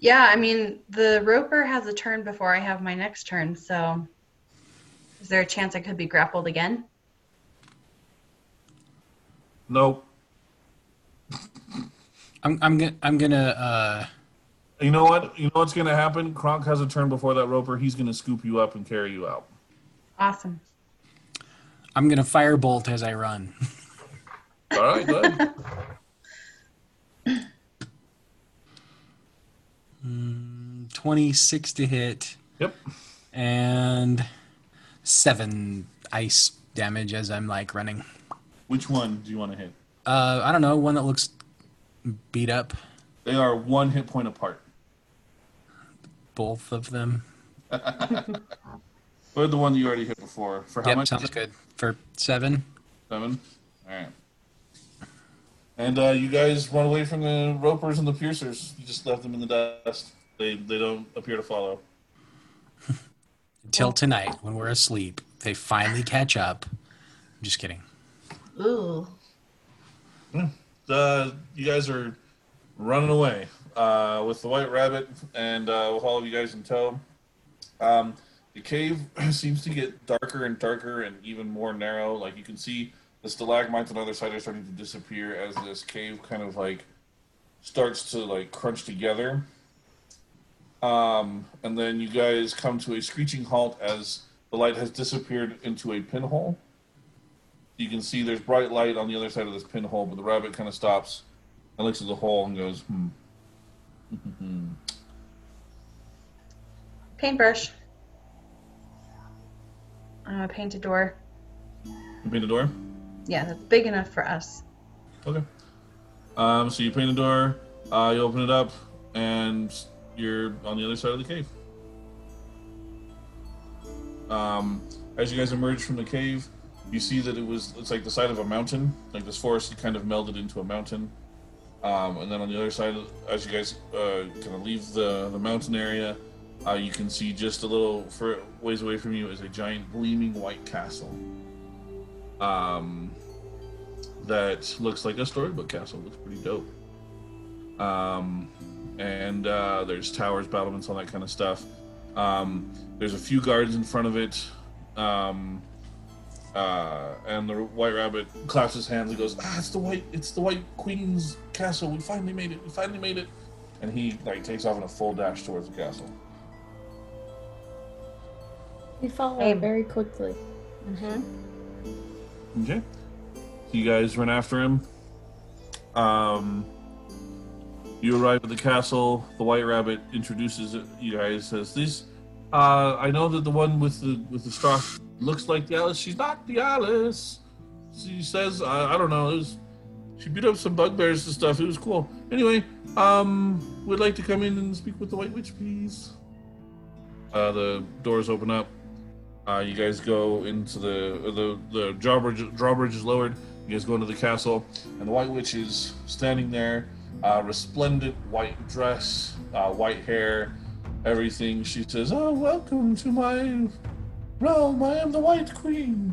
Yeah, I mean, the roper has a turn before I have my next turn, so is there a chance I could be grappled again? No. I'm I'm gonna I'm gonna. Uh... You know what? You know what's gonna happen? Kronk has a turn before that roper. He's gonna scoop you up and carry you out. Awesome. I'm gonna firebolt as I run. All right, good. mm, twenty-six to hit. Yep. And seven ice damage as I'm, like, running. Which one do you want to hit? Uh, I don't know, one that looks beat up. They are one hit point apart. Both of them. Or the one that you already hit before. For how yep, much? Sounds good. For seven. Seven? All right. And uh, you guys run away from the ropers and the piercers. You just left them in the dust. They they don't appear to follow. Until tonight, when we're asleep, they finally catch up. I'm just kidding. Ooh. Yeah. Uh, you guys are running away uh, with the White Rabbit and uh, with all of you guys in tow. Um, the cave seems to get darker and darker and even more narrow. Like, you can see... The stalagmites on the other side are starting to disappear as this cave kind of, like, starts to, like, crunch together. Um, and then you guys come to a screeching halt as the light has disappeared into a pinhole. You can see there's bright light on the other side of this pinhole, but the rabbit kind of stops and looks at the hole and goes, hmm. Paintbrush. Uh, paint a door. You paint a door? Yeah, that's big enough for us. Okay. Um, so you paint a door, uh, you open it up, and you're on the other side of the cave. Um, as you guys emerge from the cave, you see that it was, it's like the side of a mountain. Like, this forest kind of melded into a mountain. Um, and then on the other side, as you guys uh, kind of leave the, the mountain area, uh, you can see just a little for ways away from you is a giant gleaming white castle. Um, that looks like a storybook castle. Looks pretty dope. Um, and uh, there's towers, battlements, all that kind of stuff. Um, there's a few guards in front of it. Um, uh, and the White Rabbit claps his hands and goes, "Ah, it's the White, it's the White Queen's castle. We finally made it. We finally made it." And he, like, takes off in a full dash towards the castle. We follow him very quickly. Mm-hmm. Okay. So you guys run after him. Um, You arrive at the castle. The White Rabbit introduces you guys. Says, "These, uh, I know that the one with the with the straw looks like the Alice. She's not the Alice." She says, "I, I don't know. It was, she beat up some bugbears and stuff. It was cool. Anyway, um, we'd like to come in and speak with the White Witch, please." Uh, the doors open up. Uh, you guys go into the the the drawbridge. Drawbridge is lowered. You guys go into the castle, and the White Witch is standing there, uh, resplendent white dress, uh, white hair, everything. She says, "Oh, welcome to my realm. I am the White Queen."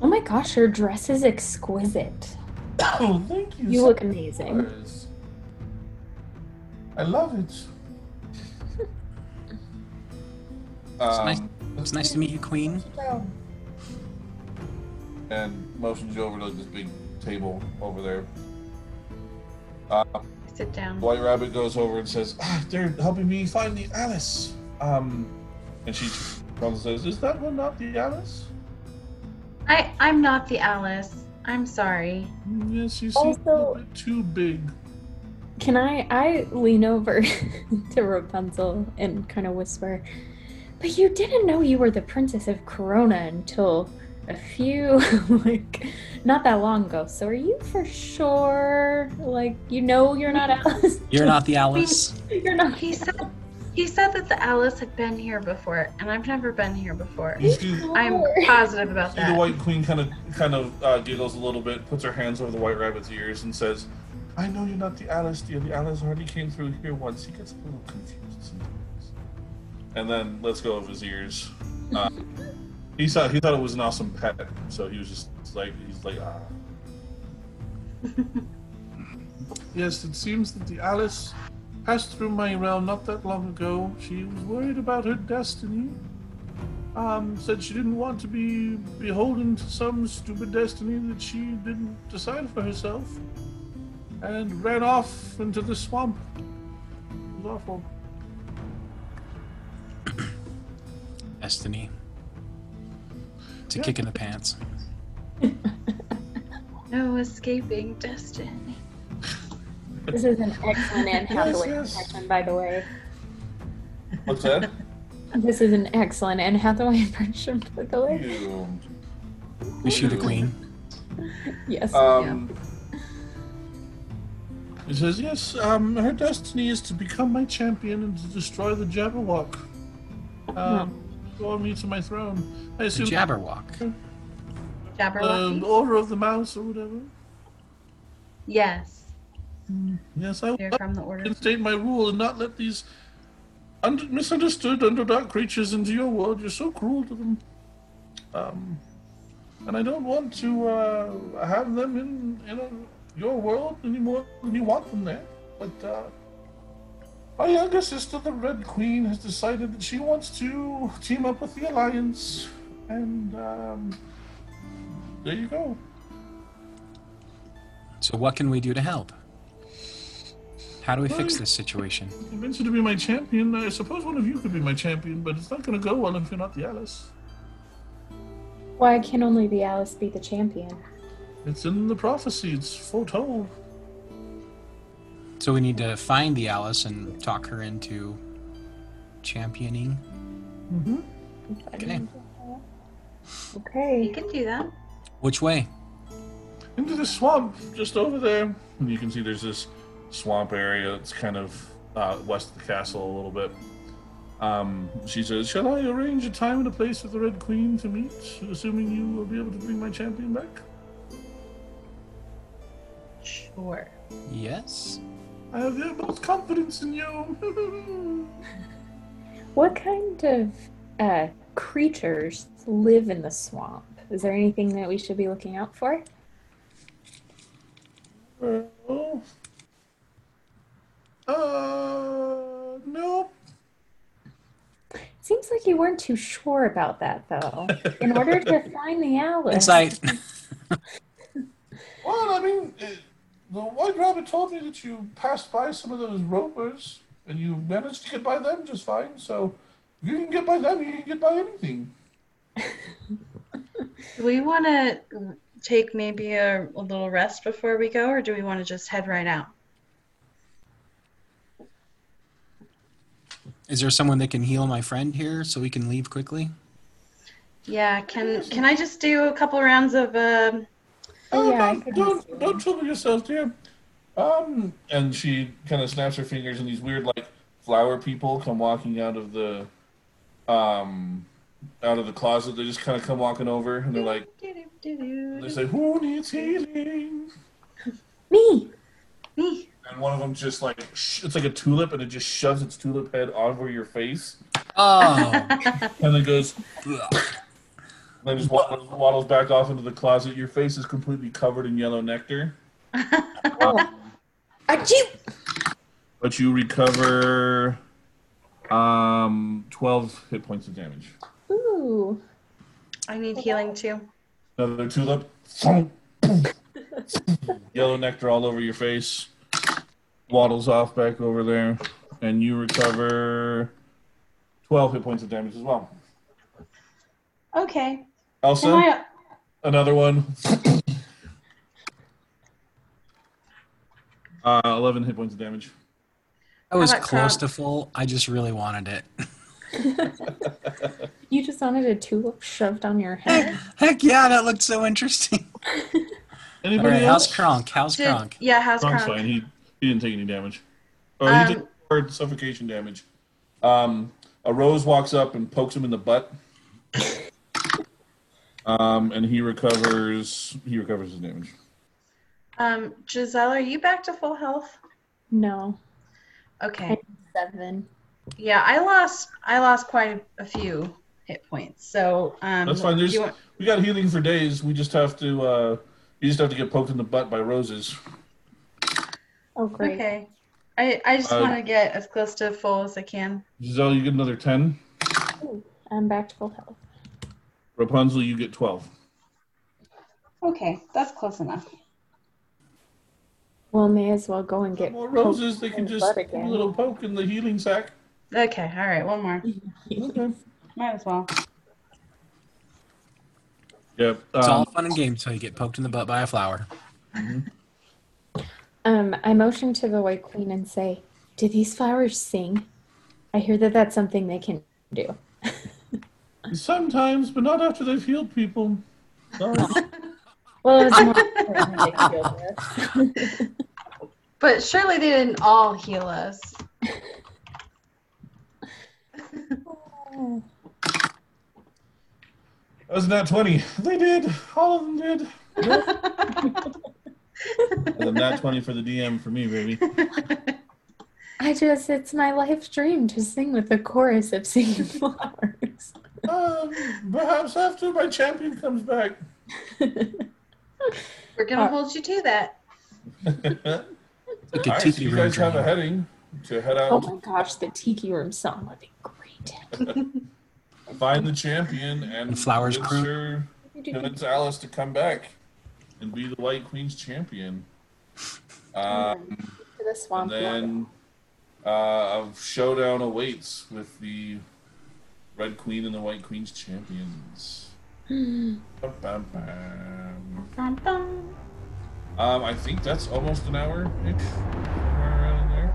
Oh my gosh, her dress is exquisite. Oh, thank you. You so look amazing. Nice. I love it. It's um, nice. It's nice to meet you, Queen. And motions you over to this big table over there. Uh, Sit down. White Rabbit goes over and says, "Ah, they're helping me find the Alice." Um, and she comes and says, "Is that one not the Alice?" I I'm not the Alice. I'm sorry. Yes, you seem also, a little bit too big. Can I I lean over to Rapunzel and kind of whisper, "But you didn't know you were the princess of Corona until a few, like, not that long ago. So are you for sure, like, you know you're not Alice?" You're not the Alice. You're not. He said, he said that the Alice had been here before, and I've never been here before. I'm positive about that. The White Queen kind of kind of uh, giggles a little bit, puts her hands over the White Rabbit's ears, and says, "I know you're not the Alice, dear. The Alice already came through here once. He gets a little confused sometimes." And then let's go of his ears. Uh, he thought he thought it was an awesome pet, so he was just like, he's like, ah. "Yes, it seems that the Alice passed through my realm not that long ago. She was worried about her destiny. Um, said she didn't want to be beholden to some stupid destiny that she didn't decide for herself, and ran off into the swamp. It was awful." Destiny. It's a yeah. kick in the pants. No escaping destiny. This is an excellent Anne Hathaway impression, by the way. What's that? This is an excellent Anne Hathaway impression, by the way. You. Is she the queen? Yes. Um, yeah. He says, "Yes, um, her destiny is to become my champion and to destroy the Jabberwock. Um, Go me to my throne. I assume Jabberwock. Jabberwock. The Order of the Mouse or whatever." Yes. Mm, yes, I will from the order. Instate my rule and not let these under- misunderstood Underdark creatures into your world. You're so cruel to them. Um, and I don't want to uh, have them in, in a, your world any more than you want them there. But uh, our younger sister, the Red Queen, has decided that she wants to team up with the Alliance, and um, there you go." So what can we do to help? How do we well, fix this situation? You convinced her to be my champion. I suppose one of you could be my champion, but it's not going to go well if you're not the Alice. Why can only the Alice be the champion? It's in the prophecy. It's foretold. So we need to find the Alice and talk her into championing. Mm-hmm. Okay. Okay. You can do that. Which way? Into the swamp, just over there. And you can see there's this swamp area. It's kind of uh, west of the castle a little bit. Um, she says, "Shall I arrange a time and a place with the Red Queen to meet, assuming you will be able to bring my champion back?" Sure. Yes. "I have the most confidence in you." What kind of uh, creatures live in the swamp? Is there anything that we should be looking out for? Well, uh, no. Seems like you weren't too sure about that, though. In order to find the Alice. Insight. Well, I mean, it, the White Rabbit told me that you passed by some of those ropers, and you managed to get by them just fine, so if you can get by them, you can get by anything. Do we want to take maybe a, a little rest before we go, or do we want to just head right out? Is there someone that can heal my friend here so we can leave quickly? Yeah, can can I just do a couple rounds of... Uh... Oh, yeah, no, don't, don't trouble yourself, dear. Um, and she kind of snaps her fingers and these weird, like, flower people come walking out of the, um, out of the closet. They just kind of come walking over and they're like, and they say, who needs healing? Me. Me. And one of them just like, sh- it's like a tulip, and it just shoves its tulip head over your face. Oh. And then goes, and then just waddles, waddles back off into the closet. Your face is completely covered in yellow nectar. Oh. Achoo! But you recover um, twelve hit points of damage. Ooh. I need healing too. Another tulip. Yellow nectar all over your face. Waddles off back over there. And you recover twelve hit points of damage as well. Okay. Elsa, I... another one. uh, eleven hit points of damage. I was close to full. I just really wanted it. You just wanted a tulip shoved on your head? Heck, heck yeah, that looked so interesting. Anybody All right, else? How's Kronk? How's Did, Kronk? Yeah, how's Kronk's Kronk? Fine. He, he didn't take any damage. Oh, um, he did hard suffocation damage. Um, a rose walks up and pokes him in the butt. um, and he recovers He recovers his damage. Um, Giselle, are you back to full health? No. Okay. Seven. Yeah, I lost. I lost quite a few hit points. So um, that's fine. There's, want... we got healing for days. We just have to. Uh, you just have to get poked in the butt by roses. Oh great. Okay. I, I just uh, want to get as close to full as I can. Giselle, you get another ten. Ooh, I'm back to full health. Rapunzel, you get twelve. Okay, that's close enough. Well, may as well go and get more roses. They can just do a little poke in the healing sack. Okay, all right, one more. Okay. Might as well. Yep. Um, it's all fun and games until you get poked in the butt by a flower. Mm-hmm. um, I motion to the White Queen and say, "Do these flowers sing? I hear that that's something they can do." Sometimes, but not after they've healed people. Sorry. Well, it was more important to heal us. But surely they didn't all heal us. That was a nat twenty. They did. All of them did. A nat twenty for the D M for me, baby. I just, it's my life dream to sing with the chorus of singing flowers. Um, perhaps after my champion comes back. We're going to uh, hold you to that. Like a tiki room. You guys have a heading to head out. Oh my gosh, the tiki room song would be great. Find the champion and the flowers crew. Convince Alice to come back and be the White Queen's champion. Um, to the swamp. And then uh, a showdown awaits with the Red Queen and the White Queen's champions. um, I think that's almost an hour ish. Around there.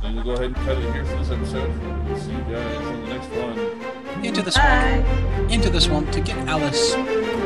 So we'll go ahead and cut it here for this episode. We'll see you guys on the next one. Into the swamp. Bye. Into the swamp to get Alice.